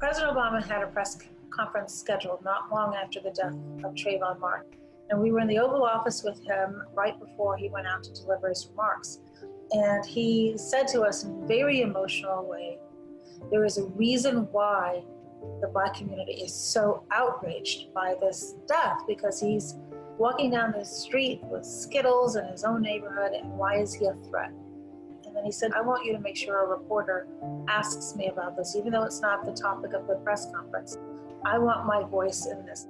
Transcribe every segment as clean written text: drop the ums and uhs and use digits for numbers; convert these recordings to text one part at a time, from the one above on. President Obama had a press conference scheduled not long after the death of Trayvon Martin, and we were in the Oval Office with him right before he went out to deliver his remarks. And he said to us in a very emotional way, there is a reason why the Black community is so outraged by this death, because he's walking down the street with Skittles in his own neighborhood, and why is he a threat? And he said, I want you to make sure a reporter asks me about this, even though it's not the topic of the press conference. I want my voice in this.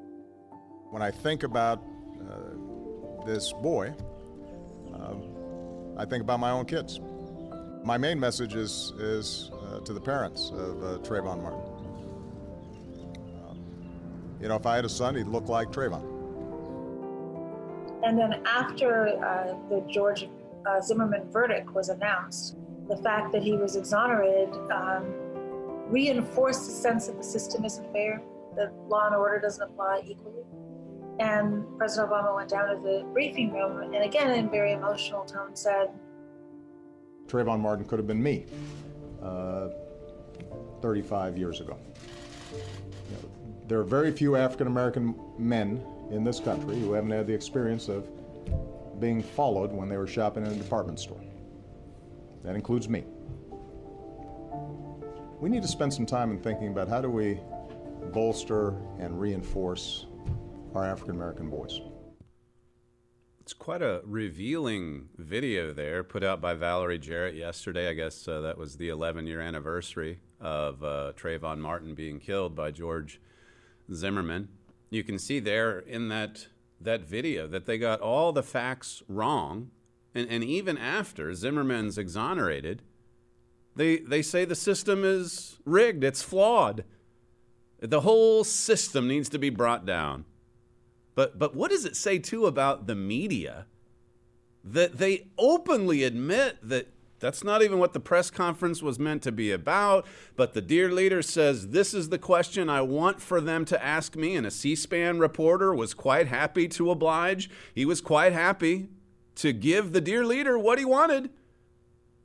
When I think about this boy, I think about my own kids. My main message is to the parents of Trayvon Martin. You know, if I had a son, he'd look like Trayvon. And then after the George Zimmerman verdict was announced, the fact that he was exonerated reinforced the sense that the system isn't fair, that law and order doesn't apply equally. And President Obama went down to the briefing room and again in very emotional tone said, Trayvon Martin could have been me 35 years ago. You know, there are very few African-American men in this country who haven't had the experience of being followed when they were shopping in a department store. That includes me. We need to spend some time in thinking about how do we bolster and reinforce our African American voice. It's quite a revealing video there put out by Valerie Jarrett yesterday. I guess that was the 11-year anniversary of Trayvon Martin being killed by George Zimmerman. You can see there in that video that they got all the facts wrong, and even after Zimmerman's exonerated, they say the system is rigged, it's flawed. The whole system needs to be brought down. But what does it say, too, about the media that they openly admit that that's not even what the press conference was meant to be about, but the dear leader says, this is the question I want for them to ask me, and a C-SPAN reporter was quite happy to oblige. He was quite happy to give the dear leader what he wanted.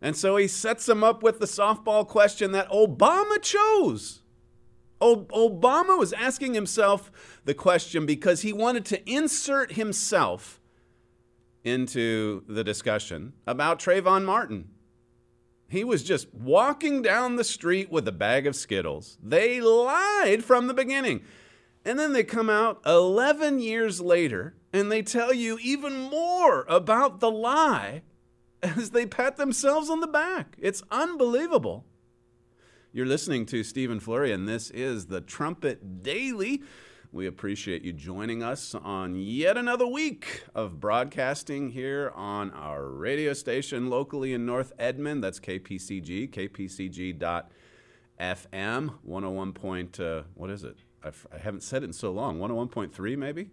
And so he sets him up with the softball question that Obama chose. Obama was asking himself the question because he wanted to insert himself into the discussion about Trayvon Martin. He was just walking down the street with a bag of Skittles. They lied from the beginning. And then they come out 11 years later and they tell you even more about the lie as they pat themselves on the back. It's unbelievable. You're listening to Stephen Flurry, and this is the Trumpet Daily. We appreciate you joining us on yet another week of broadcasting here on our radio station locally in North Edmond. That's KPCG, kpcg.fm, 101. I haven't said it in so long. 101.3 maybe?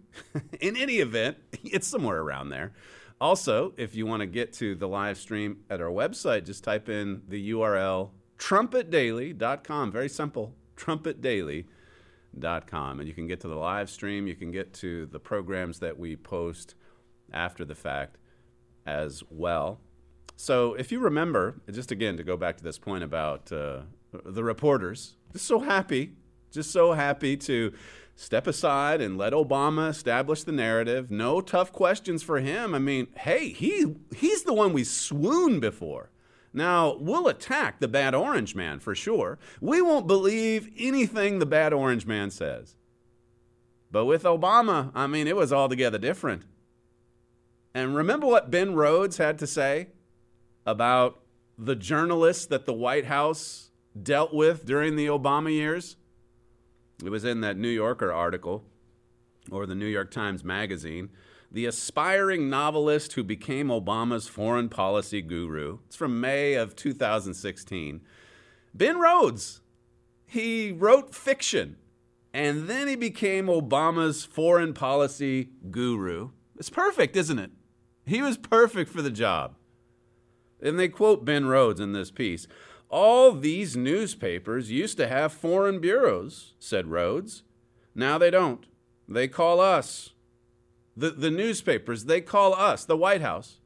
In any event, it's somewhere around there. Also, if you want to get to the live stream at our website, just type in the URL trumpetdaily.com. Very simple, trumpetdaily.com. And you can get to the live stream. You can get to the programs that we post after the fact as well. So if you remember, just again to go back to this point about the reporters, just so happy to step aside and let Obama establish the narrative. No tough questions for him. I mean, hey, he's the one we swooned before. Now, we'll attack the bad orange man for sure. We won't believe anything the bad orange man says. But with Obama, I mean, it was altogether different. And remember what Ben Rhodes had to say about the journalists that the White House dealt with during the Obama years? It was in that New Yorker article, or the New York Times magazine. The aspiring novelist who became Obama's foreign policy guru. It's from May of 2016. Ben Rhodes, he wrote fiction, and then he became Obama's foreign policy guru. It's perfect, isn't it? He was perfect for the job. And they quote Ben Rhodes in this piece. All these newspapers used to have foreign bureaus, said Rhodes. Now they don't. They call us. The newspapers, they call us, the White House.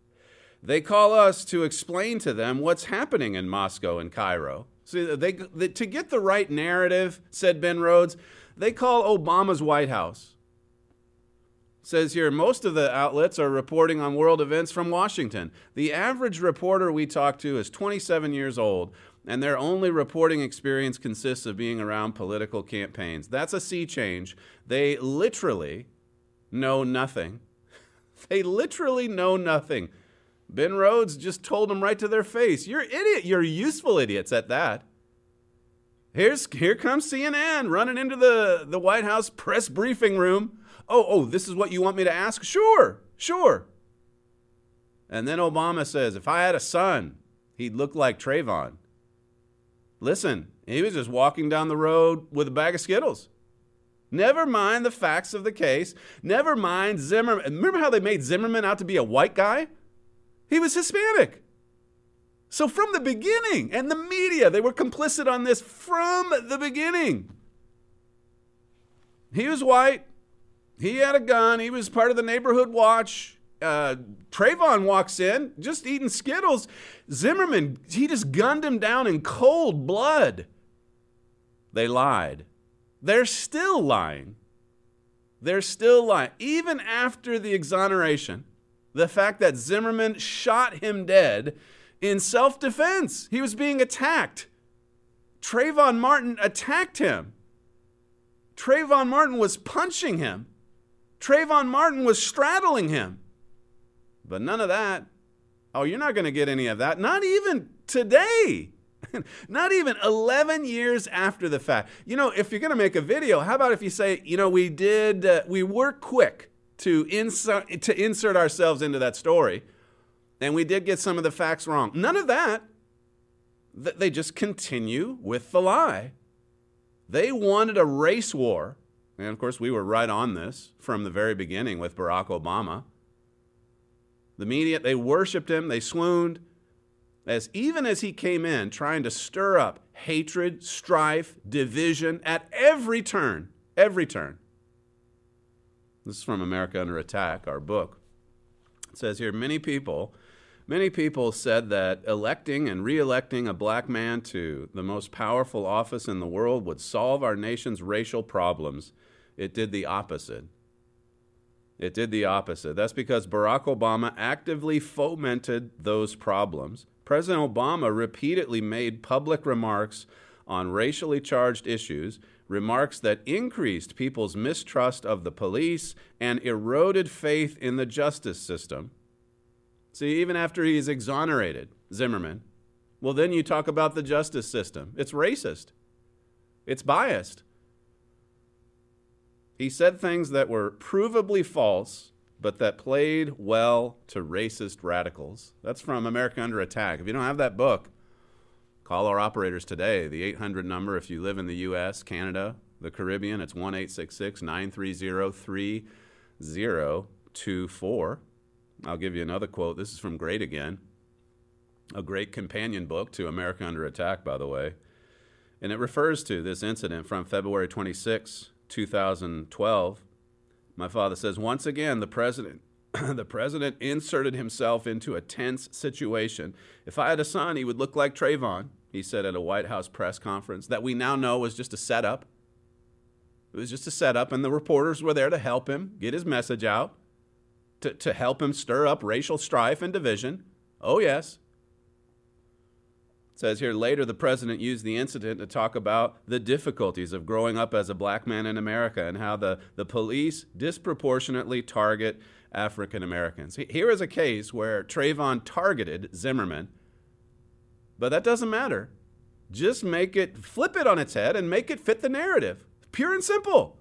They call us to explain to them what's happening in Moscow and Cairo. See, they to get the right narrative, said Ben Rhodes, they call Obama's White House. Says here, most of the outlets are reporting on world events from Washington. The average reporter we talk to is 27 years old, and their only reporting experience consists of being around political campaigns. That's a sea change. They literally know nothing. They literally know nothing. Ben Rhodes just told them right to their face. You're idiot. You're useful idiots at that. Here comes CNN running into the White House press briefing room. Oh, this is what you want me to ask? Sure. And then Obama says, if I had a son, he'd look like Trayvon. Listen, he was just walking down the road with a bag of Skittles. Never mind the facts of the case. Never mind Zimmerman. Remember how they made Zimmerman out to be a white guy? He was Hispanic. So from the beginning, and the media, they were complicit on this from the beginning. He was white. He had a gun. He was part of the neighborhood watch. Trayvon walks in, just eating Skittles. Zimmerman, he just gunned him down in cold blood. They lied. They're still lying. Even after the exoneration, the fact that Zimmerman shot him dead in self-defense. He was being attacked. Trayvon Martin attacked him. Trayvon Martin was punching him. Trayvon Martin was straddling him. But none of that. Oh, you're not going to get any of that. Not even today. Not even 11 years after the fact. You know, if you're going to make a video, how about if you say, you know, we were quick to insert ourselves into that story, and we did get some of the facts wrong. None of that. They just continue with the lie. They wanted a race war. And, of course, we were right on this from the very beginning with Barack Obama. The media, they worshipped him. They swooned. Even as he came in trying to stir up hatred, strife, division at every turn. This is from America Under Attack, our book. It says here, many people said that electing and re-electing a black man to the most powerful office in the world would solve our nation's racial problems. It did the opposite. That's because Barack Obama actively fomented those problems. President Obama repeatedly made public remarks on racially charged issues, remarks that increased people's mistrust of the police and eroded faith in the justice system. See, even after he's exonerated, Zimmerman, well, then you talk about the justice system. It's racist. It's biased. He said things that were provably false, but that played well to racist radicals. That's from America Under Attack. If you don't have that book, call our operators today, the 800 number if you live in the U.S., Canada, the Caribbean. It's 1-866-930-3024. I'll give you another quote. This is from Great Again, a great companion book to America Under Attack, by the way. And it refers to this incident from February 26, 2012. My father says, once again, the president inserted himself into a tense situation. If I had a son, he would look like Trayvon, he said at a White House press conference that we now know was just a setup. It was just a setup, and the reporters were there to help him get his message out, to help him stir up racial strife and division. Oh, yes. It says here, later the president used the incident to talk about the difficulties of growing up as a black man in America and how the police disproportionately target African Americans. Here is a case where Trayvon targeted Zimmerman, but that doesn't matter. Just flip it on its head and make it fit the narrative. Pure and simple.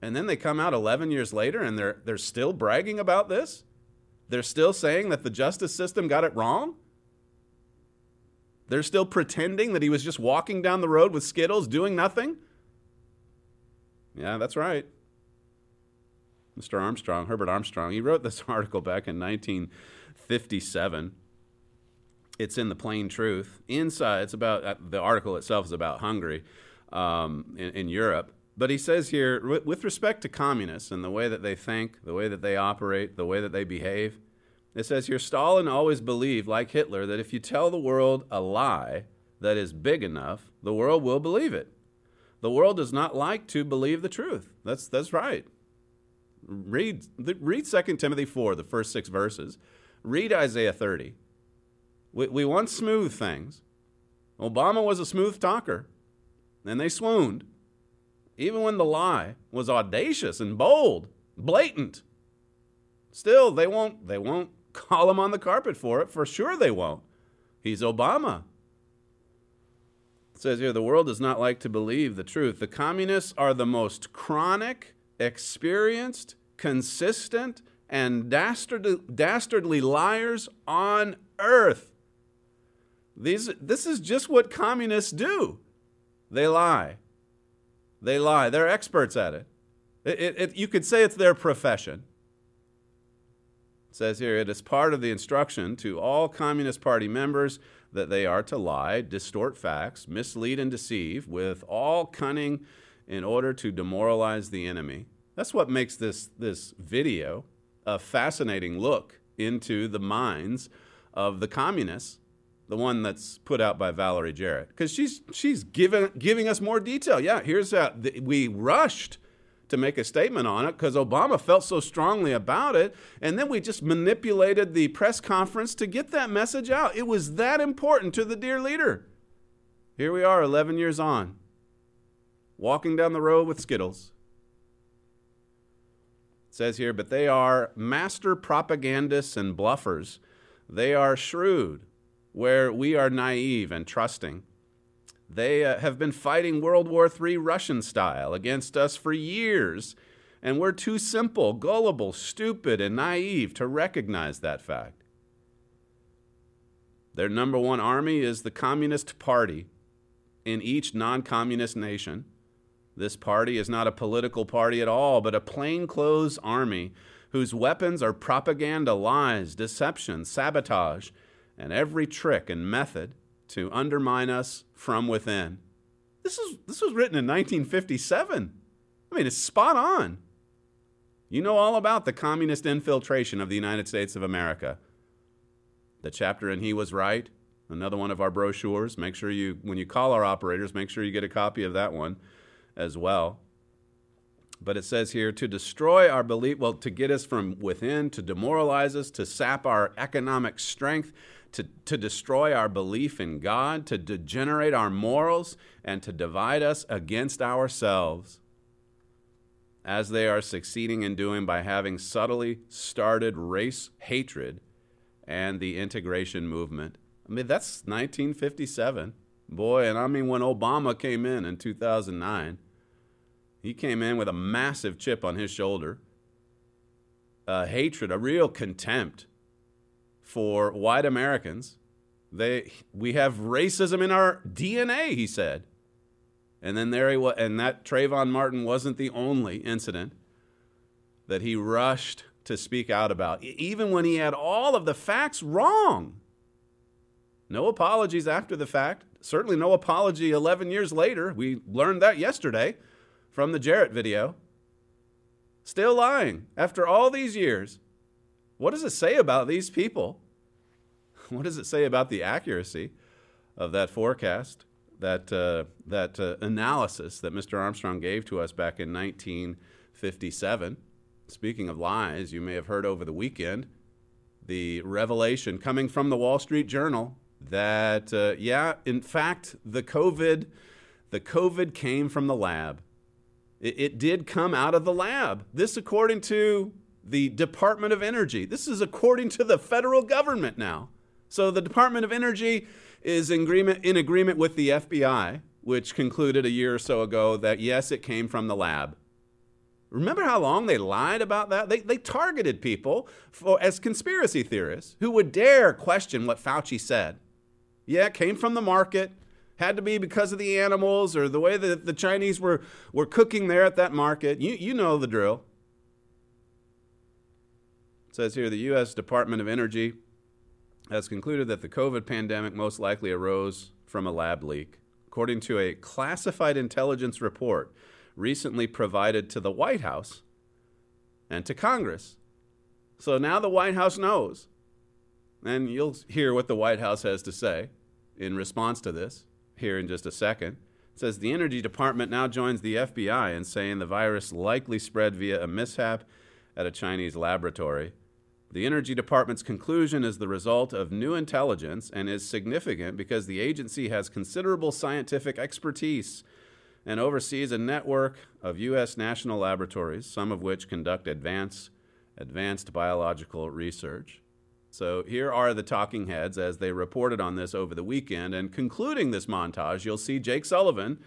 And then they come out 11 years later and they're still bragging about this? They're still saying that the justice system got it wrong? They're still pretending that he was just walking down the road with Skittles, doing nothing? Yeah, that's right. Mr. Armstrong, Herbert Armstrong, he wrote this article back in 1957. It's in The Plain Truth. Inside, it's about, the article itself is about Hungary in Europe. But he says here, with respect to communists and the way that they think, the way that they operate, the way that they behave, it says here, Stalin always believed, like Hitler, that if you tell the world a lie that is big enough, the world will believe it. The world does not like to believe the truth. That's right. Read 2 Timothy 4, the first 6 verses. Read Isaiah 30. We want smooth things. Obama was a smooth talker, and they swooned. Even when the lie was audacious and bold, blatant, still they won't call him on the carpet for it. For sure they won't. He's Obama. It says here, the world does not like to believe the truth. The communists are the most chronic, experienced, consistent, and dastardly liars on earth. This is just what communists do. They lie. They lie. They're experts at it. You could say it's their profession. It says here, it is part of the instruction to all Communist Party members that they are to lie, distort facts, mislead and deceive with all cunning in order to demoralize the enemy. That's what makes this video a fascinating look into the minds of the communists. The one that's put out by Valerie Jarrett, because she's giving us more detail. Yeah, here's we rushed to make a statement on it because Obama felt so strongly about it, and then we just manipulated the press conference to get that message out. It was that important to the dear leader. Here we are, 11 years on, walking down the road with Skittles. It says here, but they are master propagandists and bluffers. They are shrewd where we are naive and trusting. They have been fighting World War III Russian style against us for years, and we're too simple, gullible, stupid, and naive to recognize that fact. Their number one army is the Communist Party in each non-communist nation. This party is not a political party at all, but a plainclothes army whose weapons are propaganda, lies, deception, sabotage, and every trick and method to undermine us from within. This was written in 1957. I mean, it's spot on. You know all about the communist infiltration of the United States of America. The chapter in He Was Right, another one of our brochures. Make sure you, when you call our operators, make sure you get a copy of that one as well. But it says here, to destroy our belief, well, to get us from within, to demoralize us, to sap our economic strength, to destroy our belief in God, to degenerate our morals, and to divide us against ourselves, as they are succeeding in doing by having subtly started race hatred and the integration movement. I mean, that's 1957. Boy, and I mean, when Obama came in 2009, he came in with a massive chip on his shoulder, a hatred, a real contempt for white Americans. We have racism in our DNA, he said. And then there he was, and that Trayvon Martin wasn't the only incident that he rushed to speak out about, even when he had all of the facts wrong. No apologies after the fact. Certainly no apology 11 years later. We learned that yesterday from the Jarrett video. Still lying after all these years. What does it say about these people? What does it say about the accuracy of that forecast, that analysis that Mr. Armstrong gave to us back in 1957? Speaking of lies, you may have heard over the weekend the revelation coming from the Wall Street Journal that, in fact, the COVID came from the lab. It did come out of the lab. This, according to the Department of Energy. This is according to the federal government now. So the Department of Energy is in agreement with the FBI, which concluded a year or so ago that, yes, it came from the lab. Remember how long they lied about that? They targeted people as conspiracy theorists who would dare question what Fauci said. Yeah, it came from the market. Had to be because of the animals or the way that the Chinese were cooking there at that market. You know the drill. It says here the U.S. Department of Energy has concluded that the COVID pandemic most likely arose from a lab leak, according to a classified intelligence report recently provided to the White House and to Congress. So now the White House knows. And you'll hear what the White House has to say in response to this here in just a second. It says the Energy Department now joins the FBI in saying the virus likely spread via a mishap at a Chinese laboratory. The Energy Department's conclusion is the result of new intelligence and is significant because the agency has considerable scientific expertise and oversees a network of U.S. national laboratories, some of which conduct advanced biological research. So here are the talking heads as they reported on this over the weekend. And concluding this montage, you'll see Jake Sullivan.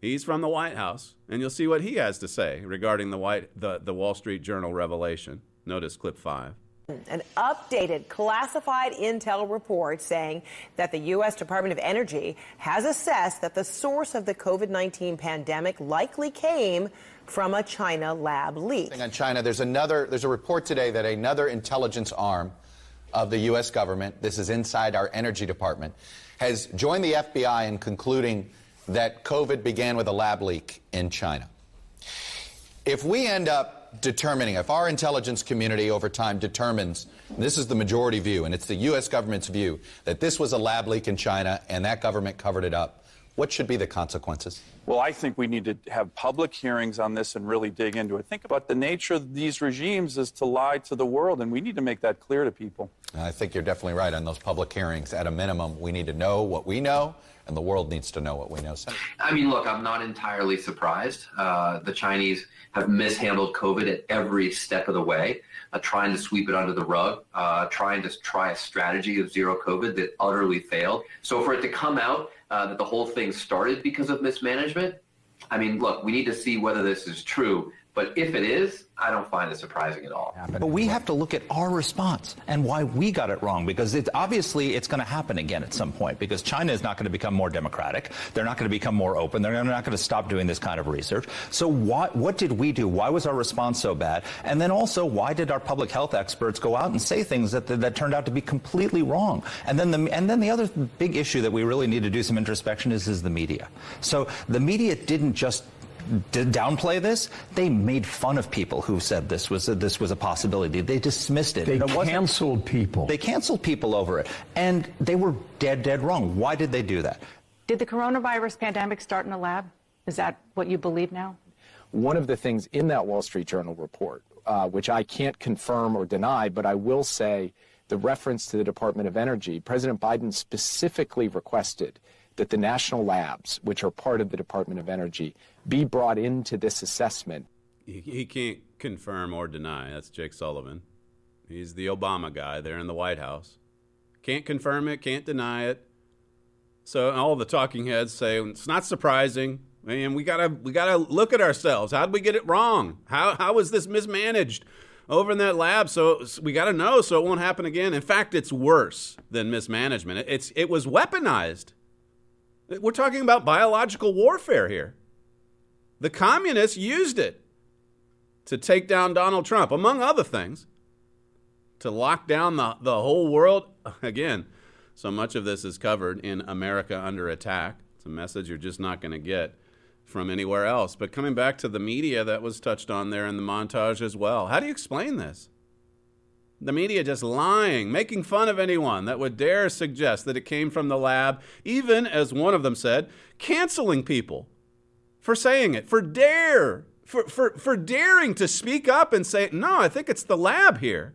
He's from the White House, and you'll see what he has to say regarding the Wall Street Journal revelation. Notice clip 5. An updated classified intel report saying that the U.S. Department of Energy has assessed that the source of the COVID-19 pandemic likely came from a China lab leak. On China, there's a report today that another intelligence arm of the U.S. government, this is inside our Energy Department, has joined the FBI in concluding that COVID began with a lab leak in China. If we end up determining, if our intelligence community over time determines, this is the majority view, and it's the U.S. government's view, that this was a lab leak in China and that government covered it up, what should be the consequences? Well, I think we need to have public hearings on this and really dig into it. Think about the nature of these regimes is to lie to the world, and we need to make that clear to people. I think you're definitely right on those public hearings. At a minimum, we need to know what we know, and the world needs to know what we know. I mean, look, I'm not entirely surprised. The Chinese have mishandled COVID at every step of the way, trying to sweep it under the rug, trying to try a strategy of zero COVID that utterly failed. So for it to come out that the whole thing started because of mismanagement, I mean, look, we need to see whether this is true. But if it is, I don't find it surprising at all. But we have to look at our response and why we got it wrong, because it's going to happen again at some point, because China is not going to become more democratic. They're not going to become more open. They're not going to stop doing this kind of research. So what did we do? Why was our response so bad? And then also, why did our public health experts go out and say things that turned out to be completely wrong? And then the other big issue that we really need to do some introspection is the media. So the media didn't just downplay this. They made fun of people who said this was a possibility. They dismissed it. They canceled people. They canceled people over it. And they were dead wrong. Why did they do that? Did the coronavirus pandemic start in a lab? Is that what you believe now? One of the things in that Wall Street Journal report, which I can't confirm or deny, but I will say the reference to the Department of Energy, President Biden specifically requested that the national labs, which are part of the Department of Energy, be brought into this assessment. He can't confirm or deny. That's Jake Sullivan. He's the Obama guy there in the White House. Can't confirm it, can't deny it. So all the talking heads say it's not surprising. And we gotta look at ourselves. How did we get it wrong? How was this mismanaged over in that lab? So we gotta know so it won't happen again. In fact, it's worse than mismanagement. It was weaponized. We're talking about biological warfare here. The communists used it to take down Donald Trump, among other things, to lock down the whole world. Again, so much of this is covered in America Under Attack. It's a message you're just not going to get from anywhere else. But coming back to the media that was touched on there in the montage as well, how do you explain this? The media just lying, making fun of anyone that would dare suggest that it came from the lab, even, as one of them said, canceling people for saying it, for daring to speak up and say, no, I think it's the lab here.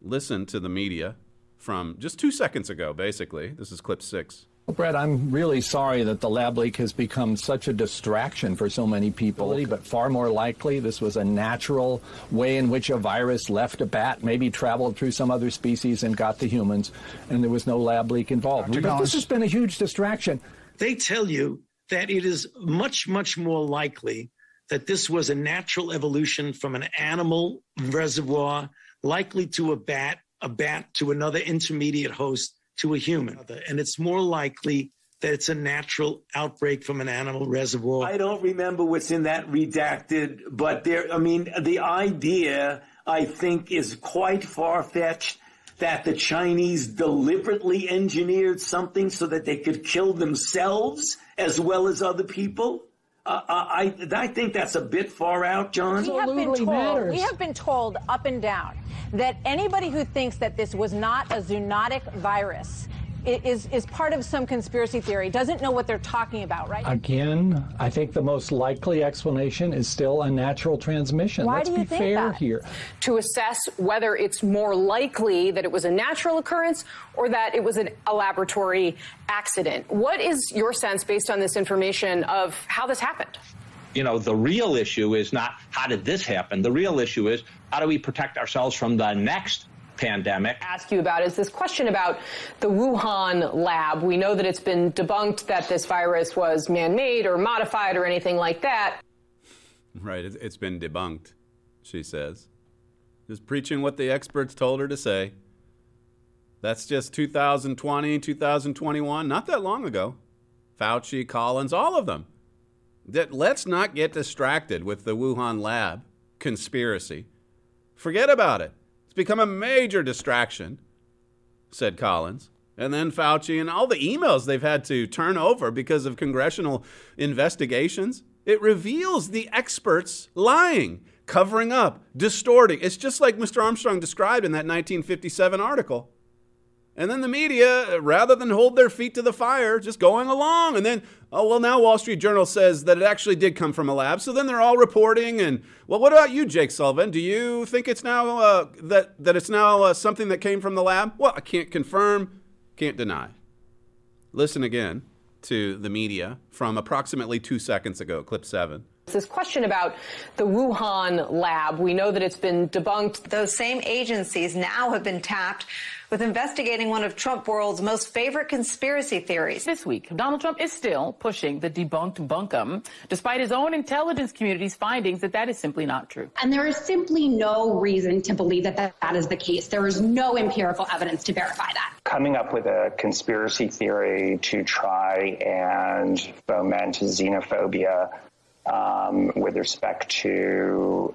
Listen to the media from just 2 seconds ago, basically. This is clip 6. Brett, I'm really sorry that the lab leak has become such a distraction for so many people, but far more likely this was a natural way in which a virus left a bat, maybe traveled through some other species and got to humans, and there was no lab leak involved. But this has been a huge distraction. They tell you that it is much, much more likely that this was a natural evolution from an animal reservoir, likely to a bat to another intermediate host, to a human. And it's more likely that it's a natural outbreak from an animal reservoir. I don't remember what's in that redacted, but there, I mean, the idea, I think, is quite far-fetched that the Chinese deliberately engineered something so that they could kill themselves as well as other people. I think that's a bit far out, John. We have been told up and down that anybody who thinks that this was not a zoonotic virus is part of some conspiracy theory, doesn't know what they're talking about, right? Again, I think the most likely explanation is still a natural transmission. Why Let's do you be think fair that? Here. To assess whether it's more likely that it was a natural occurrence or that it was a laboratory accident. What is your sense, based on this information, of how this happened? You know, the real issue is not how did this happen. The real issue is how do we protect ourselves from the next pandemic. Ask you about is this question about the Wuhan lab. We know that it's been debunked that this virus was man-made or modified or anything like that. Right, it's been debunked, she says. Just preaching what the experts told her to say. That's just 2020, 2021, not that long ago. Fauci, Collins, all of them. Let's not get distracted with the Wuhan lab conspiracy. Forget about it. It's become a major distraction, said Collins. And then Fauci and all the emails they've had to turn over because of congressional investigations. It reveals the experts lying, covering up, distorting. It's just like Mr. Armstrong described in that 1957 article. And then the media, rather than hold their feet to the fire, just going along. And then, oh, well, now Wall Street Journal says that it actually did come from a lab. So then they're all reporting. And, well, what about you, Jake Sullivan? Do you think it's now that it's now something that came from the lab? Well, I can't confirm, can't deny. Listen again to the media from approximately 2 seconds ago, clip 7. This question about the Wuhan lab, we know that it's been debunked. Those same agencies now have been tapped with investigating one of Trump world's most favorite conspiracy theories. This week, Donald Trump is still pushing the debunked bunkum, despite his own intelligence community's findings that is simply not true. And there is simply no reason to believe that is the case. There is no empirical evidence to verify that. Coming up with a conspiracy theory to try and foment xenophobia with respect to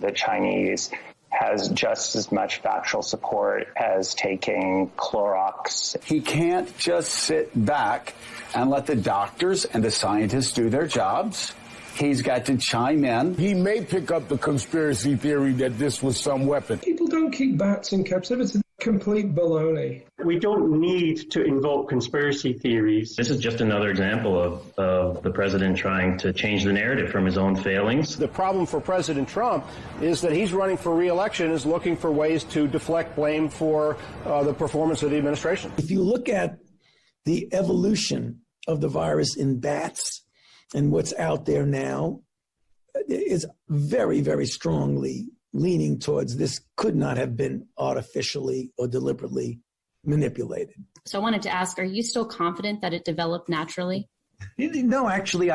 the Chinese has just as much factual support as taking Clorox. He can't just sit back and let the doctors and the scientists do their jobs. He's got to chime in. He may pick up the conspiracy theory that this was some weapon. People don't keep bats in captivity. Complete baloney. We don't need to invoke conspiracy theories. This is just another example of the president trying to change the narrative from his own failings. The problem for President Trump is that he's running for re-election, is looking for ways to deflect blame for the performance of the administration. If you look at the evolution of the virus in bats and what's out there now, it's very, very strongly leaning towards this could not have been artificially or deliberately manipulated. So I wanted to ask, are you still confident that it developed naturally? No, actually,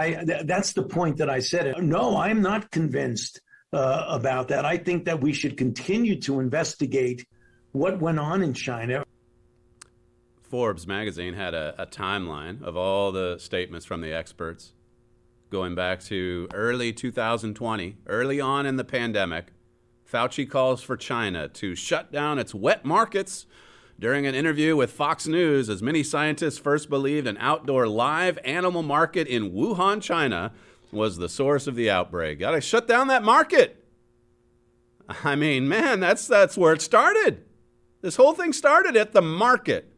that's the point that I said. No, I'm not convinced about that. I think that we should continue to investigate what went on in China. Forbes magazine had a timeline of all the statements from the experts going back to early 2020, early on in the pandemic. Fauci calls for China to shut down its wet markets. During an interview with Fox News, as many scientists first believed an outdoor live animal market in Wuhan, China, was the source of the outbreak. Gotta shut down that market. I mean, man, that's where it started. This whole thing started at the market.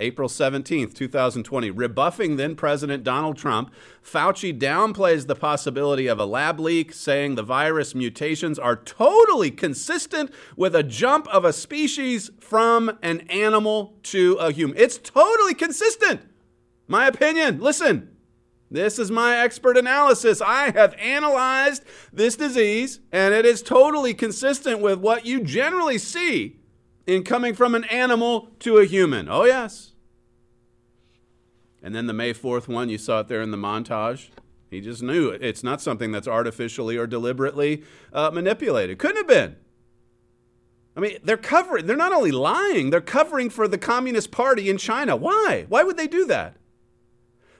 April 17th, 2020, rebuffing then-President Donald Trump, Fauci downplays the possibility of a lab leak, saying the virus mutations are totally consistent with a jump of a species from an animal to a human. It's totally consistent. My opinion. Listen, this is my expert analysis. I have analyzed this disease, and it is totally consistent with what you generally see in coming from an animal to a human. Oh, yes. And then the May 4th one, you saw it there in the montage. He just knew it. It's not something that's artificially or deliberately manipulated. Couldn't have been. I mean, they're covering, they're not only lying, they're covering for the Communist Party in China. Why? Why would they do that?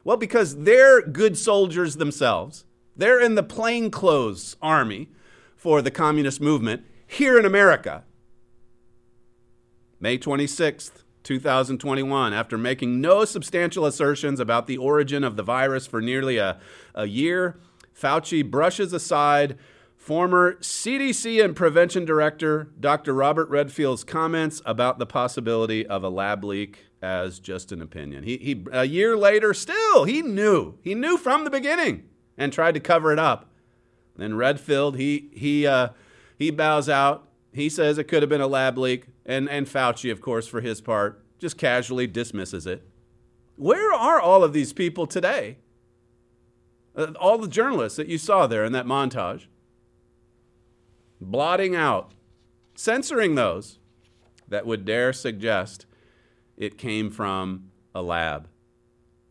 Well, because they're good soldiers themselves. They're in the plainclothes army for the communist movement here in America. May 26th, 2021, after making no substantial assertions about the origin of the virus for nearly a year, Fauci brushes aside former CDC and Prevention Director Dr. Robert Redfield's comments about the possibility of a lab leak as just an opinion. He a year later, still, he knew from the beginning and tried to cover it up. Then Redfield, he bows out. He says it could have been a lab leak. And Fauci, of course, for his part, just casually dismisses it. Where are all of these people today? All the journalists that you saw there in that montage. Blotting out, censoring those that would dare suggest it came from a lab.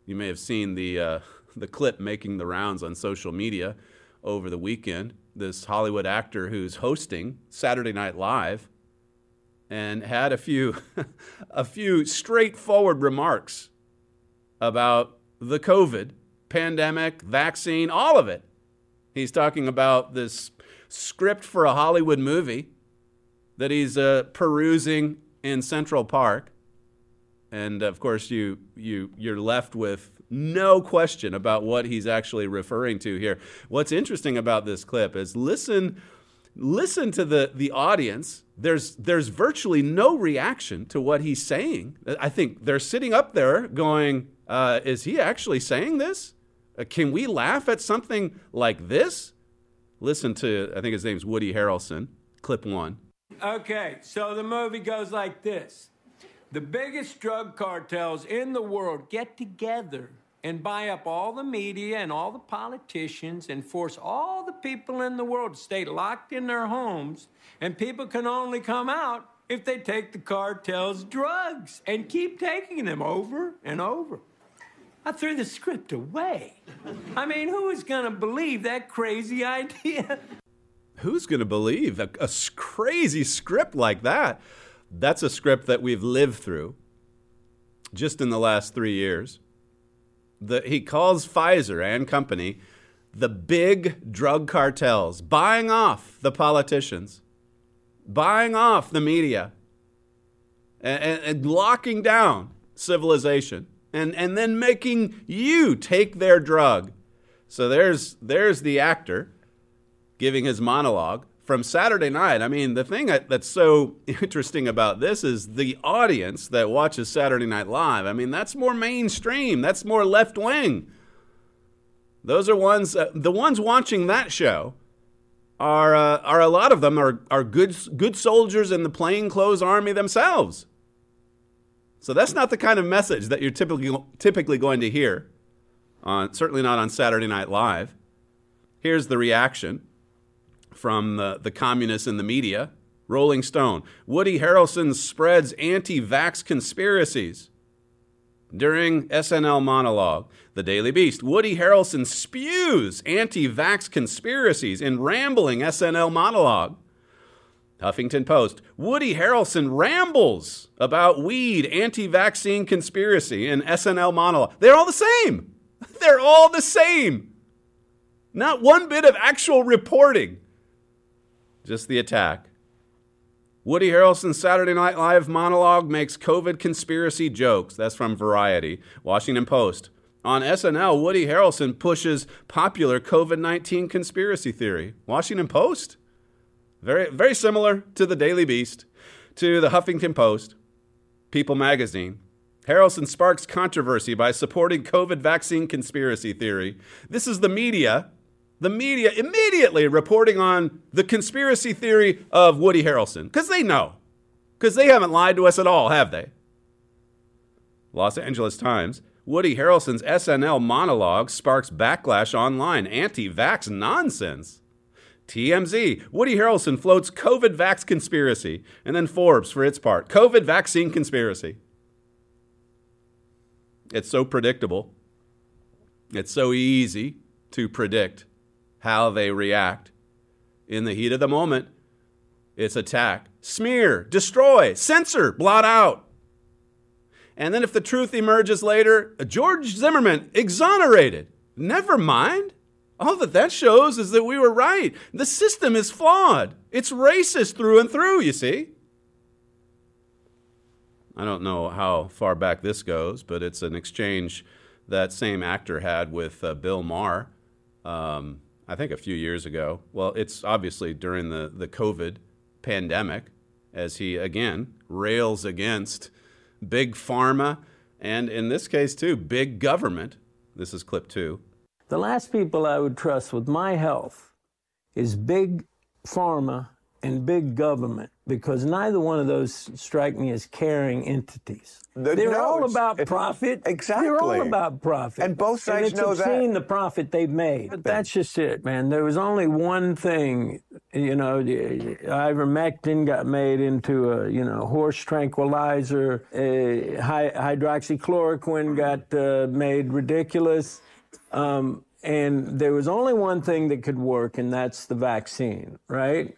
You may have seen the clip making the rounds on social media over the weekend. This Hollywood actor who's hosting Saturday Night Live and had a few straightforward remarks about the COVID pandemic, vaccine, all of it. He's talking about this script for a Hollywood movie that he's perusing in Central Park. And of course, you're left with no question about what he's actually referring to here. What's interesting about this clip is listen to the audience. There's virtually no reaction to what he's saying. I think they're sitting up there going, is he actually saying this? Can we laugh at something like this? Listen to, I think his name's Woody Harrelson, clip one. Okay, so the movie goes like this. The biggest drug cartels in the world get together and buy up all the media and all the politicians and force all the people in the world to stay locked in their homes, and people can only come out if they take the cartel's drugs and keep taking them over and over. I threw the script away. I mean, who is going to believe that crazy idea? Who's going to believe a crazy script like that? That's a script that we've lived through just in the last 3 years. He calls Pfizer and company the big drug cartels, buying off the politicians, buying off the media, and locking down civilization, and then making you take their drug. So there's the actor giving his monologue from Saturday night. I mean, the thing that's so interesting about this is the audience that watches Saturday Night Live. I mean, that's more mainstream. That's more left wing. Those are ones, the ones watching that show are a lot of them are good soldiers in the plainclothes army themselves. So that's not the kind of message that you're typically going to hear, certainly not on Saturday Night Live. Here's the reaction from the communists in the media. Rolling Stone. Woody Harrelson spreads anti-vax conspiracies during SNL monologue. The Daily Beast. Woody Harrelson spews anti-vax conspiracies in rambling SNL monologue. Huffington Post. Woody Harrelson rambles about weed anti-vaccine conspiracy in SNL monologue. They're all the same. They're all the same. Not one bit of actual reporting. Just the attack. Woody Harrelson's Saturday Night Live monologue makes COVID conspiracy jokes. That's from Variety. Washington Post. On SNL, Woody Harrelson pushes popular COVID-19 conspiracy theory. Washington Post? Very, very similar to the Daily Beast, to the Huffington Post, People Magazine. Harrelson sparks controversy by supporting COVID vaccine conspiracy theory. This is the media. The media immediately reporting on the conspiracy theory of Woody Harrelson. Because they know. Because they haven't lied to us at all, have they? Los Angeles Times. Woody Harrelson's SNL monologue sparks backlash online. Anti-vax nonsense. TMZ. Woody Harrelson floats COVID vax conspiracy. And then Forbes, for its part. COVID vaccine conspiracy. It's so predictable. It's so easy to predict how they react in the heat of the moment. It's attack, smear, destroy, censor, blot out. And then if the truth emerges later, George Zimmerman exonerated. Never mind. All that shows is that we were right. The system is flawed. It's racist through and through, you see. I don't know how far back this goes, but it's an exchange that same actor had with Bill Maher, I think a few years ago. Well, it's obviously during the COVID pandemic, as he, again, rails against big pharma, and in this case, too, big government. This is clip 2. The last people I would trust with my health is big pharma and big government, because neither one of those strike me as caring entities. They're all about profit. Exactly. They're all about profit. And both sides know that. It's obscene, the profit they've made. But that's just it, man. There was only one thing, you know, ivermectin got made into a, you know, horse tranquilizer. Hydroxychloroquine got made ridiculous. And there was only one thing that could work, and that's the vaccine, right?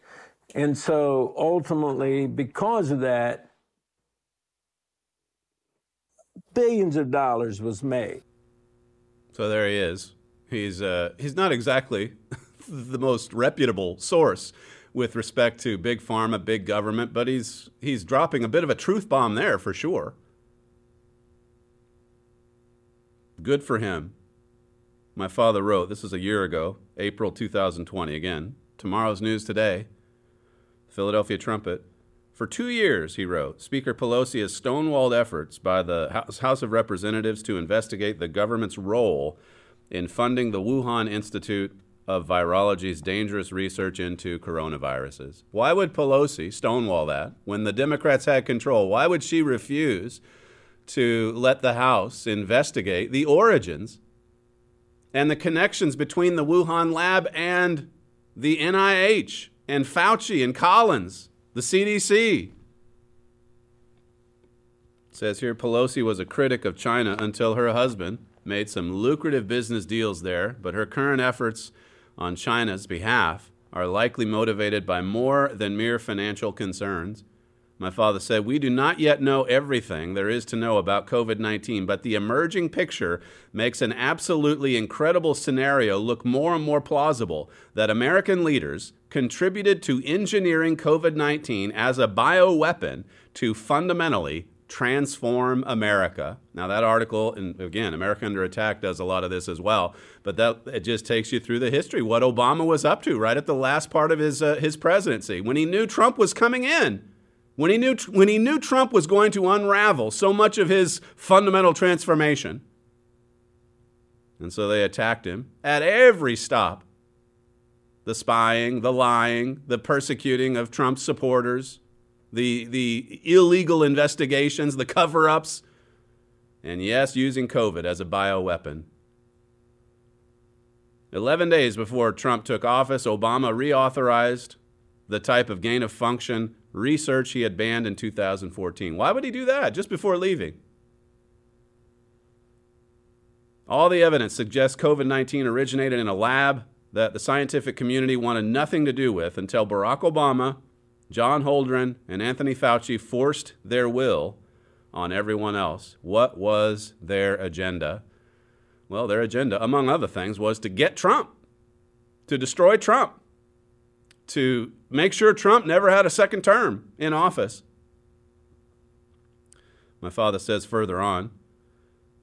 And so ultimately, because of that, billions of dollars was made. So there he is. He's not exactly the most reputable source with respect to big pharma, big government, but he's dropping a bit of a truth bomb there for sure. Good for him. My father wrote, this was a year ago, April 2020, again, tomorrow's news today. Philadelphia Trumpet. For 2 years, he wrote, Speaker Pelosi has stonewalled efforts by the House of Representatives to investigate the government's role in funding the Wuhan Institute of Virology's dangerous research into coronaviruses. Why would Pelosi stonewall that when the Democrats had control? Why would she refuse to let the House investigate the origins and the connections between the Wuhan lab and the NIH? And Fauci and Collins, the CDC. It says here, Pelosi was a critic of China until her husband made some lucrative business deals there, but her current efforts on China's behalf are likely motivated by more than mere financial concerns. My father said, we do not yet know everything there is to know about COVID-19, but the emerging picture makes an absolutely incredible scenario look more and more plausible that American leaders contributed to engineering COVID-19 as a bioweapon to fundamentally transform America. Now, that article, and again, America Under Attack does a lot of this as well, but that it just takes you through the history, what Obama was up to right at the last part of his presidency, when he knew Trump was coming in. When he knew Trump was going to unravel so much of his fundamental transformation. And so they attacked him at every stop. The spying, the lying, the persecuting of Trump's supporters, the illegal investigations, the cover-ups, and yes, using COVID as a bioweapon. 11 days before Trump took office, Obama reauthorized the type of gain-of-function research he had banned in 2014. Why would he do that just before leaving? All the evidence suggests COVID-19 originated in a lab that the scientific community wanted nothing to do with until Barack Obama, John Holdren, and Anthony Fauci forced their will on everyone else. What was their agenda? Well, their agenda, among other things, was to get Trump, to destroy Trump, to make sure Trump never had a second term in office. My father says further on,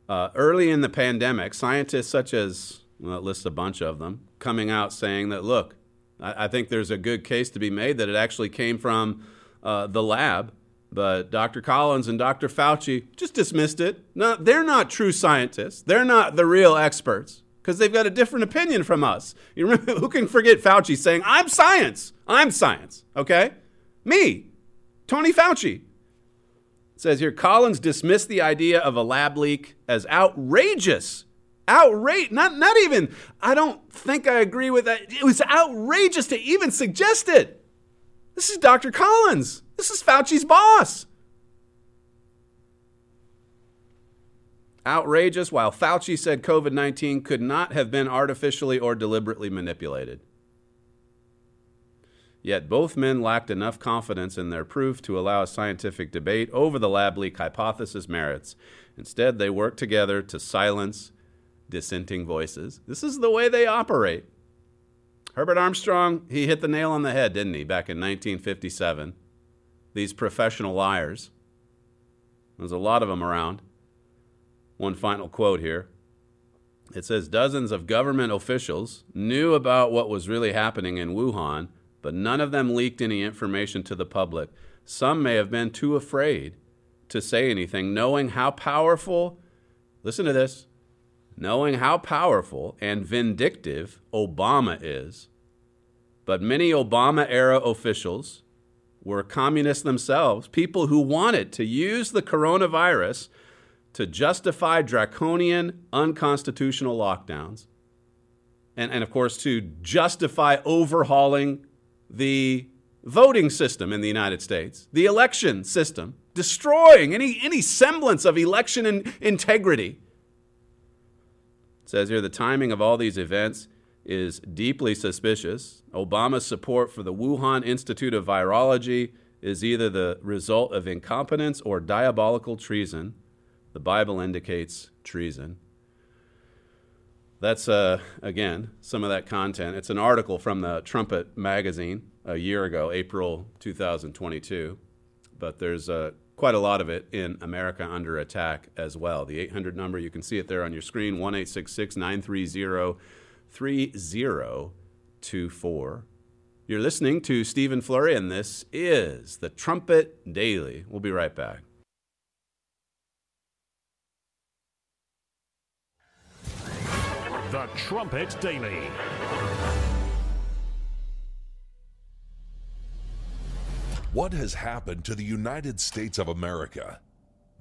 early in the pandemic, scientists such as, well, it lists a bunch of them, coming out saying that, look, I think there's a good case to be made that it actually came from the lab, but Dr. Collins and Dr. Fauci just dismissed it. No, they're not true scientists. They're not the real experts, because they've got a different opinion from us. You remember, who can forget Fauci saying, I'm science. I'm science, okay? Me, Tony Fauci. It says here, Collins dismissed the idea of a lab leak as outrageous. Not even, I don't think I agree with that. It was outrageous to even suggest it. This is Dr. Collins. This is Fauci's boss. Outrageous, while Fauci said COVID-19 could not have been artificially or deliberately manipulated. Yet both men lacked enough confidence in their proof to allow a scientific debate over the lab leak hypothesis merits. Instead, they worked together to silence dissenting voices. This is the way they operate. Herbert Armstrong, he hit the nail on the head, didn't he, back in 1957? These professional liars. There's a lot of them around. One final quote here. It says, dozens of government officials knew about what was really happening in Wuhan, but none of them leaked any information to the public. Some may have been too afraid to say anything, knowing how powerful, listen to this, knowing how powerful and vindictive Obama is. But many Obama-era officials were communists themselves, people who wanted to use the coronavirus to justify draconian, unconstitutional lockdowns. And of course, to justify overhauling the voting system in the United States, the election system, destroying any semblance of election integrity. It says here, the timing of all these events is deeply suspicious. Obama's support for the Wuhan Institute of Virology is either the result of incompetence or diabolical treason. The Bible indicates treason. That's, again, some of that content. It's an article from the Trumpet Magazine a year ago, April 2022. But there's quite a lot of it in America Under Attack as well. The 800 number, you can see it there on your screen, 1-866-930-3024. You're listening to Stephen Flurry, and this is the Trumpet Daily. We'll be right back. The Trumpet Daily. What has happened to the United States of America?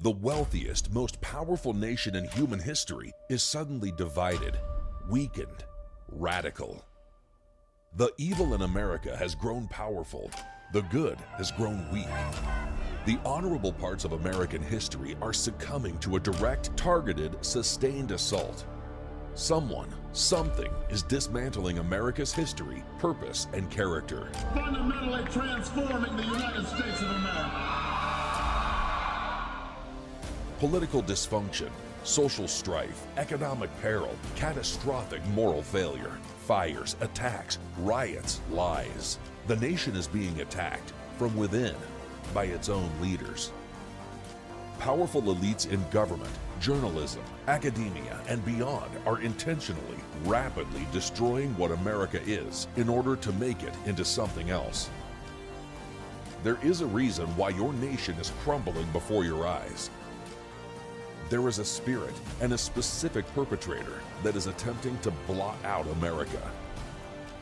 The wealthiest, most powerful nation in human history is suddenly divided, weakened, radical. The evil in America has grown powerful. The good has grown weak. The honorable parts of American history are succumbing to a direct, targeted, sustained assault. Someone, something, is dismantling America's history, purpose, and character. Fundamentally transforming the United States of America. Political dysfunction, social strife, economic peril, catastrophic moral failure, fires, attacks, riots, lies. The nation is being attacked from within by its own leaders. Powerful elites in government, journalism, academia, and beyond are intentionally, rapidly destroying what America is in order to make it into something else. There is a reason why your nation is crumbling before your eyes. There is a spirit and a specific perpetrator that is attempting to blot out America.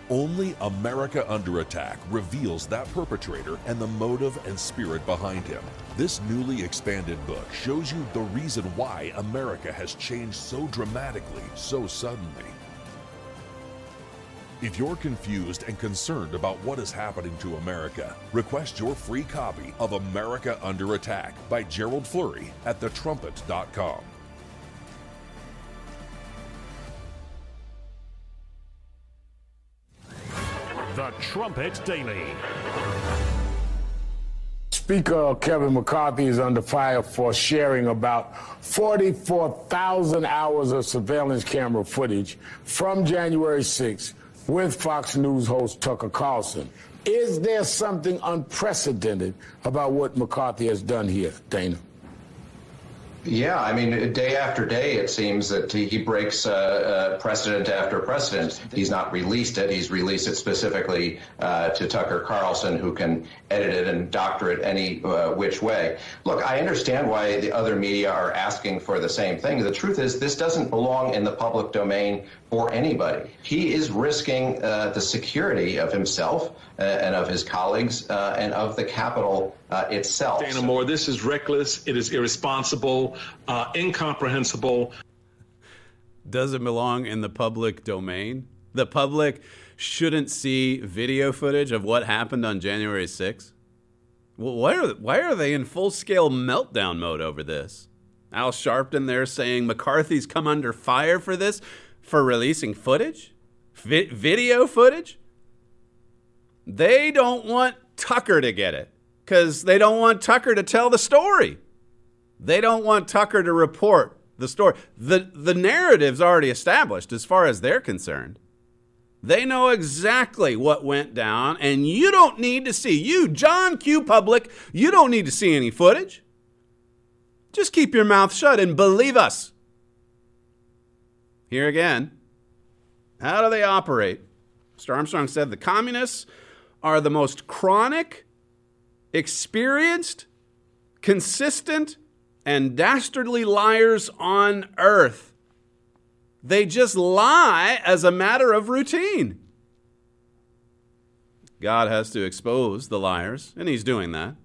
Only America Under Attack reveals that perpetrator and the motive and spirit behind him. This newly expanded book shows you the reason why America has changed so dramatically, so suddenly. If you're confused and concerned about what is happening to America, request your free copy of America Under Attack by Gerald Flurry at thetrumpet.com. The Trumpet Daily. Speaker Kevin McCarthy is under fire for sharing about 44,000 hours of surveillance camera footage from January 6th with Fox News host Tucker Carlson. Is there something unprecedented about what McCarthy has done here, Dana? Yeah, I mean, day after day, it seems that he breaks precedent after precedent. He's not released it. He's released it specifically to Tucker Carlson, who can edit it and doctor it any which way. Look, I understand why the other media are asking for the same thing. The truth is, this doesn't belong in the public domain for anybody. He is risking the security of himself and of his colleagues and of the Capitol itself. Dana Moore, this is reckless. It is irresponsible, incomprehensible. Doesn't belong in the public domain. The public shouldn't see video footage of what happened on January 6th. Well, why are they in full-scale meltdown mode over this? Al Sharpton there saying McCarthy's come under fire for this, for releasing footage? Video footage? They don't want Tucker to get it because they don't want Tucker to tell the story. They don't want Tucker to report the story. The narrative's already established as far as they're concerned. They know exactly what went down, and you don't need to see. You, John Q. Public, you don't need to see any footage. Just keep your mouth shut and believe us. Here again, how do they operate? Mr. Armstrong said the communists are the most chronic, experienced, consistent, and dastardly liars on earth. They just lie as a matter of routine. God has to expose the liars, and he's doing that.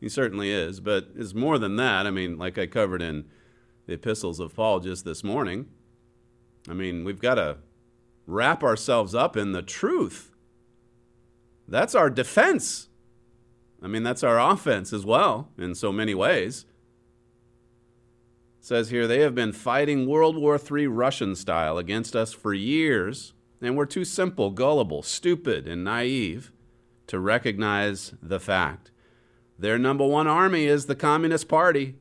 He certainly is, but it's more than that. I mean, like I covered in the epistles of Paul just this morning, I mean, we've got to wrap ourselves up in the truth. That's our defense. I mean, that's our offense as well in so many ways. It says here, they have been fighting World War III Russian style against us for years, and we're too simple, gullible, stupid, and naive to recognize the fact. Their number one army is the Communist Party.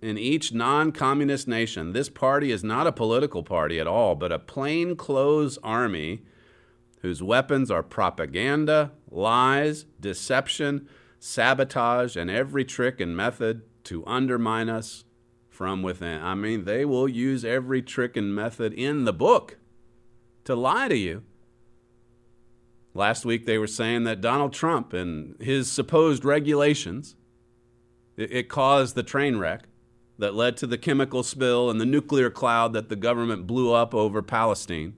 In each non-communist nation, this party is not a political party at all, but a plainclothes army whose weapons are propaganda, lies, deception, sabotage, and every trick and method to undermine us from within. I mean, they will use every trick and method in the book to lie to you. Last week, they were saying that Donald Trump and his supposed regulations, it caused the train wreck that led to the chemical spill and the nuclear cloud that the government blew up over Palestine.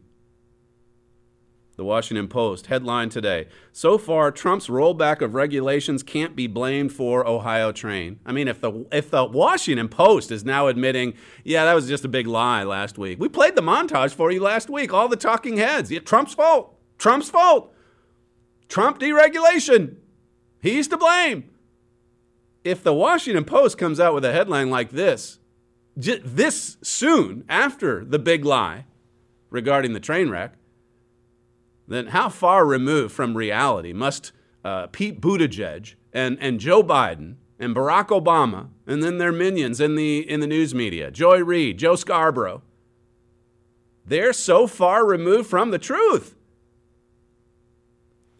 The Washington Post headline today, so far Trump's rollback of regulations can't be blamed for Ohio train. I mean, if the Washington Post is now admitting, yeah, that was just a big lie last week. We played the montage for you last week, all the talking heads. Yeah, Trump's fault. Trump's fault. Trump deregulation. He's to blame. If the Washington Post comes out with a headline like this, this soon after the big lie regarding the train wreck, then how far removed from reality must Pete Buttigieg and Joe Biden and Barack Obama and then their minions in the news media, Joy Reid, Joe Scarborough, they're so far removed from the truth.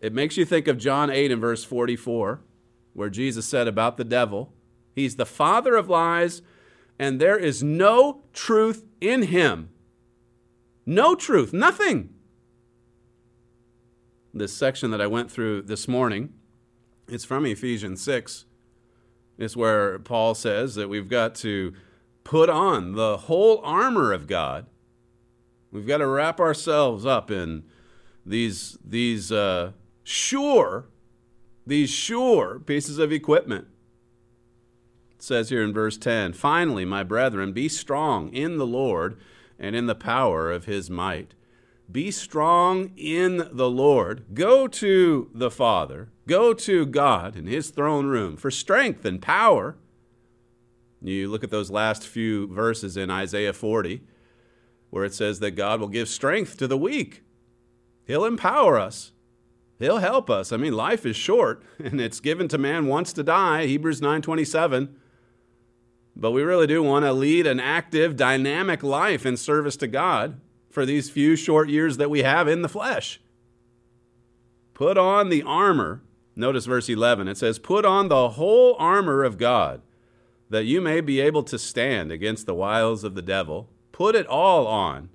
It makes you think of John 8 and verse 44. Where Jesus said about the devil, he's the father of lies, and there is no truth in him. No truth, nothing. This section that I went through this morning, it's from Ephesians 6. It's where Paul says that we've got to put on the whole armor of God. We've got to wrap ourselves up in these sure pieces of equipment. It says here in verse 10, finally, my brethren, be strong in the Lord and in the power of his might. Be strong in the Lord. Go to the Father. Go to God in his throne room for strength and power. You look at those last few verses in Isaiah 40, where it says that God will give strength to the weak. He'll empower us. He'll help us. I mean, life is short, and it's given to man once to die, Hebrews 9:27. But we really do want to lead an active, dynamic life in service to God for these few short years that we have in the flesh. Put on the armor. Notice verse 11. It says, put on the whole armor of God, that you may be able to stand against the wiles of the devil. Put it all on.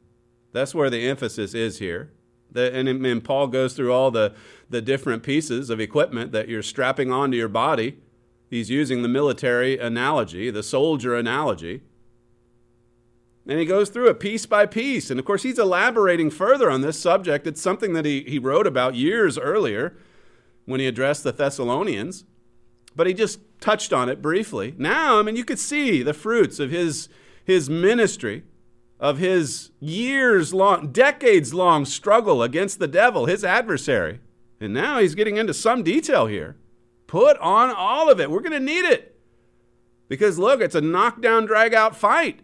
That's where the emphasis is here. And Paul goes through all the different pieces of equipment that you're strapping onto your body. He's using the military analogy, the soldier analogy. And he goes through it piece by piece. And, of course, he's elaborating further on this subject. It's something that he wrote about years earlier when he addressed the Thessalonians. But he just touched on it briefly. Now, I mean, you could see the fruits of his ministry, of his years-long, decades-long struggle against the devil, his adversary. And now he's getting into some detail here. Put on all of it. We're going to need it. Because, look, it's a knockdown, drag-out fight.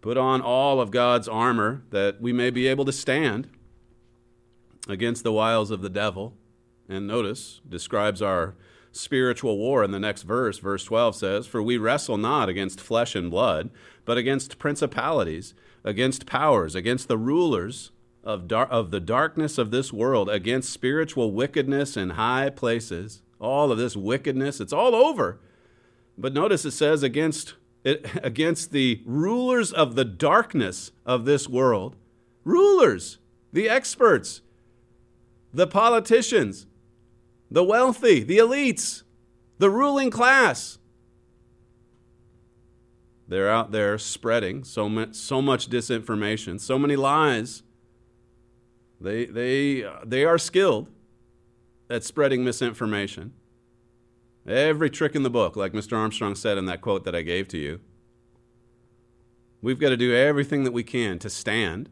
Put on all of God's armor that we may be able to stand. against the wiles of the devil. And notice, describes our spiritual war in the next verse. Verse 12 says, "For we wrestle not against flesh and blood, but against principalities, against powers, against the rulers of the darkness of this world, against spiritual wickedness in high places." All of this wickedness, it's all over. But notice it says against the rulers of the darkness of this world. Rulers, the experts, the politicians, the wealthy, the elites, the ruling class. They're out there spreading so much disinformation, so many lies. They are skilled at spreading misinformation. Every trick in the book, like Mr. Armstrong said in that quote that I gave to you. We've got to do everything that we can to stand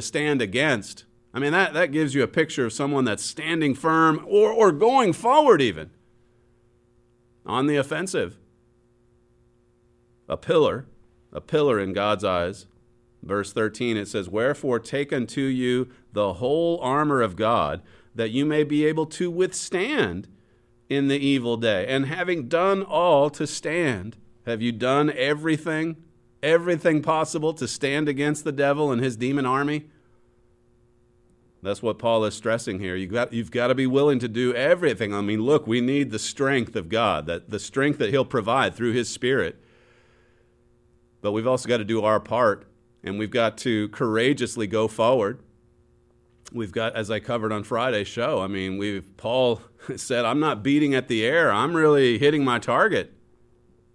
against. I mean, that gives you a picture of someone that's standing firm or going forward even on the offensive. A pillar in God's eyes. Verse 13, it says, "Wherefore take unto you the whole armor of God, that you may be able to withstand in the evil day. And having done all, to stand." Have you done everything possible to stand against the devil and his demon army? That's what Paul is stressing here. You've got to be willing to do everything. I mean, look, we need the strength of God, that the strength that he'll provide through his Spirit. But we've also got to do our part, and we've got to courageously go forward. We've got, as I covered on Friday's show, I mean, Paul said, "I'm not beating at the air. I'm really hitting my target."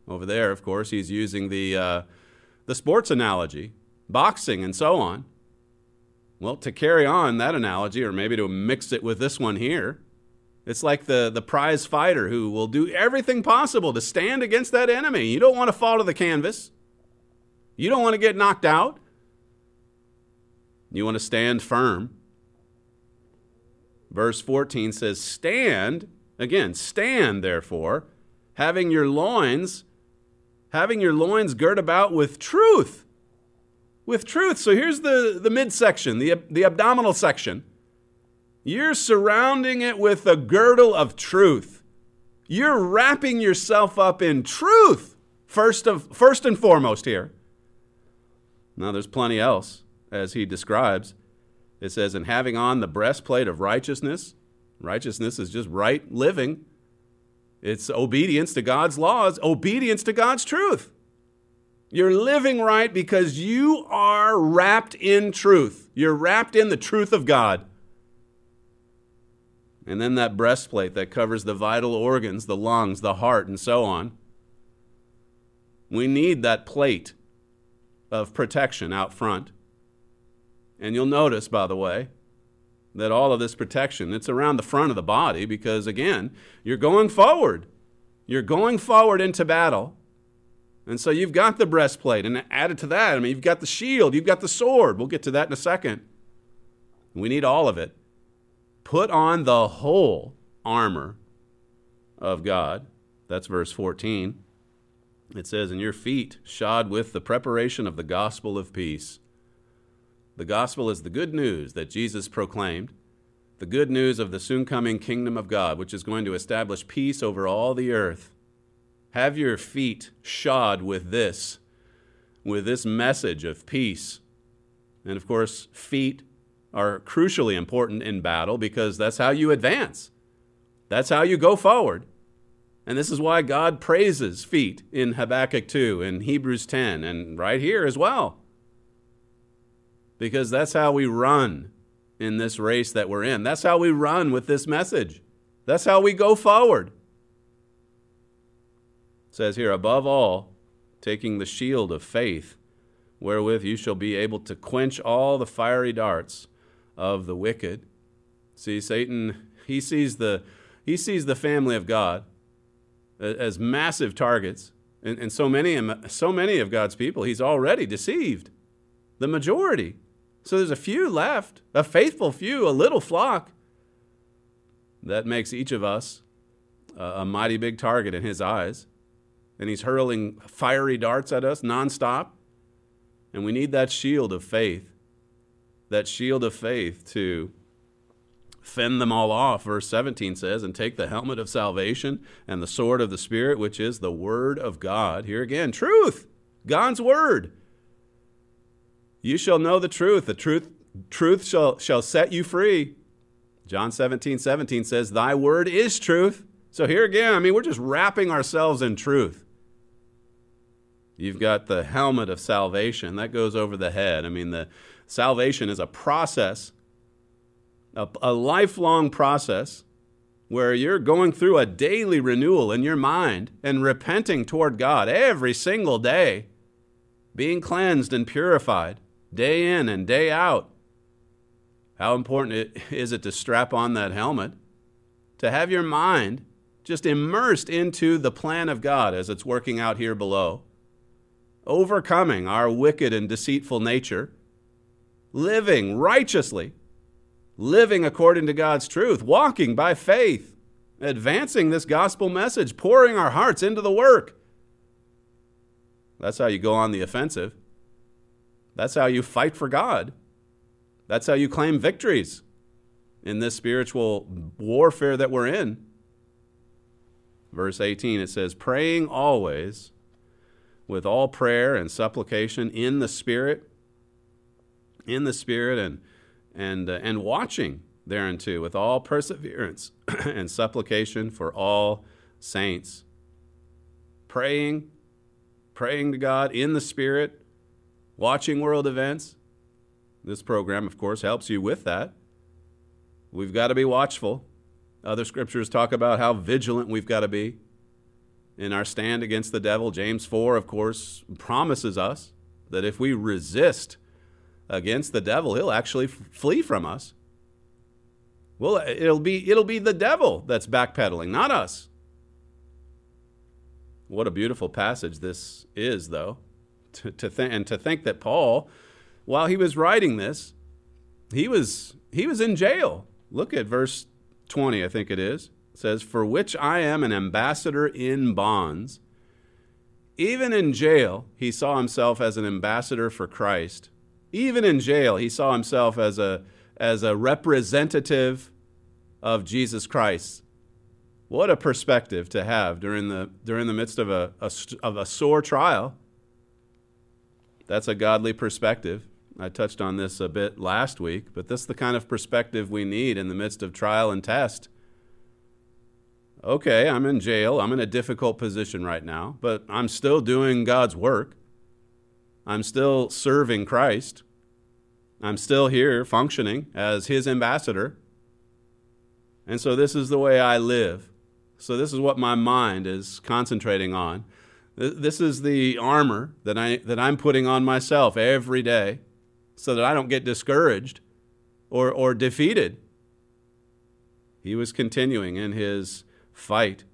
Over there, of course, he's using the sports analogy, boxing and so on. Well, to carry on that analogy, or maybe to mix it with this one here, it's like the prize fighter who will do everything possible to stand against that enemy. You don't want to fall to the canvas. You don't want to get knocked out. You want to stand firm. Verse 14 says, stand therefore, having your loins girt about with truth. With truth. So here's the midsection, the abdominal section. You're surrounding it with a girdle of truth. You're wrapping yourself up in truth, first and foremost here. Now, there's plenty else, as he describes. It says, "And having on the breastplate of righteousness." Righteousness is just right living. It's obedience to God's laws, obedience to God's truth. You're living right because you are wrapped in truth. You're wrapped in the truth of God. And then that breastplate that covers the vital organs, the lungs, the heart, and so on. We need that plate of protection out front. And you'll notice, by the way, that all of this protection, it's around the front of the body because, again, you're going forward. You're going forward into battle. And so you've got the breastplate, and added to that, I mean, you've got the shield, you've got the sword. We'll get to that in a second. We need all of it. Put on the whole armor of God. That's verse 14. It says, "And your feet shod with the preparation of the gospel of peace." The gospel is the good news that Jesus proclaimed, the good news of the soon-coming kingdom of God, which is going to establish peace over all the earth. Have your feet shod with this message of peace. And, of course, feet are crucially important in battle because that's how you advance. That's how you go forward. And this is why God praises feet in Habakkuk 2 and Hebrews 10 and right here as well. Because that's how we run in this race that we're in. That's how we run with this message. That's how we go forward. It says here, "Above all, taking the shield of faith, wherewith you shall be able to quench all the fiery darts of the wicked." See, Satan, he sees the family of God as massive targets, and so many of God's people, he's already deceived, the majority. So there's a few left, a faithful few, a little flock. That makes each of us a mighty big target in his eyes, and he's hurling fiery darts at us nonstop, and we need that shield of faith to fend them all off, verse 17 says, and take the helmet of salvation and the sword of the Spirit, which is the word of God. Here again, truth, God's word. You shall know the truth shall set you free. John 17:17 says, thy word is truth. So here again, I mean, we're just wrapping ourselves in truth. You've got the helmet of salvation. That goes over the head. I mean, the salvation is a process, a lifelong process where you're going through a daily renewal in your mind and repenting toward God every single day, being cleansed and purified day in and day out. How important is it to strap on that helmet, to have your mind just immersed into the plan of God as it's working out here below, overcoming our wicked and deceitful nature, living righteously, living according to God's truth, walking by faith, advancing this gospel message, pouring our hearts into the work. That's how you go on the offensive. That's how you fight for God. That's how you claim victories in this spiritual warfare that we're in. Verse 18, it says, praying always with all prayer and supplication in the Spirit and watching thereunto with all perseverance and supplication for all saints. Praying to God in the Spirit, watching world events. This program, of course, helps you with that. We've got to be watchful. Other scriptures talk about how vigilant we've got to be in our stand against the devil. James 4, of course, promises us that if we resist against the devil, he'll actually flee from us. Well, it'll be the devil that's backpedaling, not us. What a beautiful passage this is, though, to think that Paul, while he was writing this, he was in jail. Look at verse 20, I think it is. It says, for which I am an ambassador in bonds. Even in jail, he saw himself as an ambassador for Christ. Even in jail, he saw himself as a representative of Jesus Christ. What a perspective to have during the midst of a sore trial. That's a godly perspective. I touched on this a bit last week, but this is the kind of perspective we need in the midst of trial and test. Okay, I'm in jail. I'm in a difficult position right now, but I'm still doing God's work. I'm still serving Christ. I'm still here functioning as his ambassador. And so this is the way I live. So this is what my mind is concentrating on. This is the armor that I'm putting on myself every day so that I don't get discouraged or defeated. He was continuing in his fight,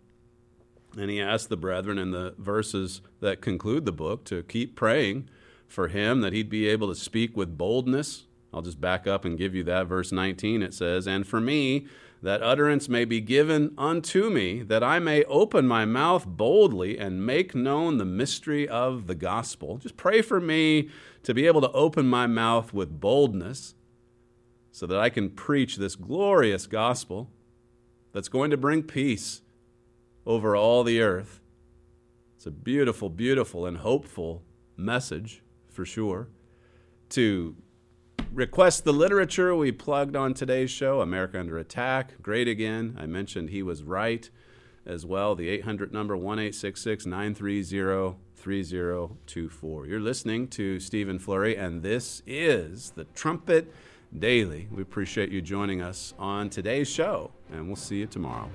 and he asked the brethren in the verses that conclude the book to keep praying for him that he'd be able to speak with boldness. I'll just back up and give you that. Verse 19, it says, and for me, that utterance may be given unto me, that I may open my mouth boldly and make known the mystery of the gospel. Just pray for me to be able to open my mouth with boldness so that I can preach this glorious gospel that's going to bring peace over all the earth. It's a beautiful, beautiful, and hopeful message, for sure, to request the literature we plugged on today's show, America Under Attack, great again. I mentioned he was right as well, the 800 number, 1-866-930-3024. You're listening to Stephen Flurry, and this is The Trumpet Daily. We appreciate you joining us on today's show, and we'll see you tomorrow.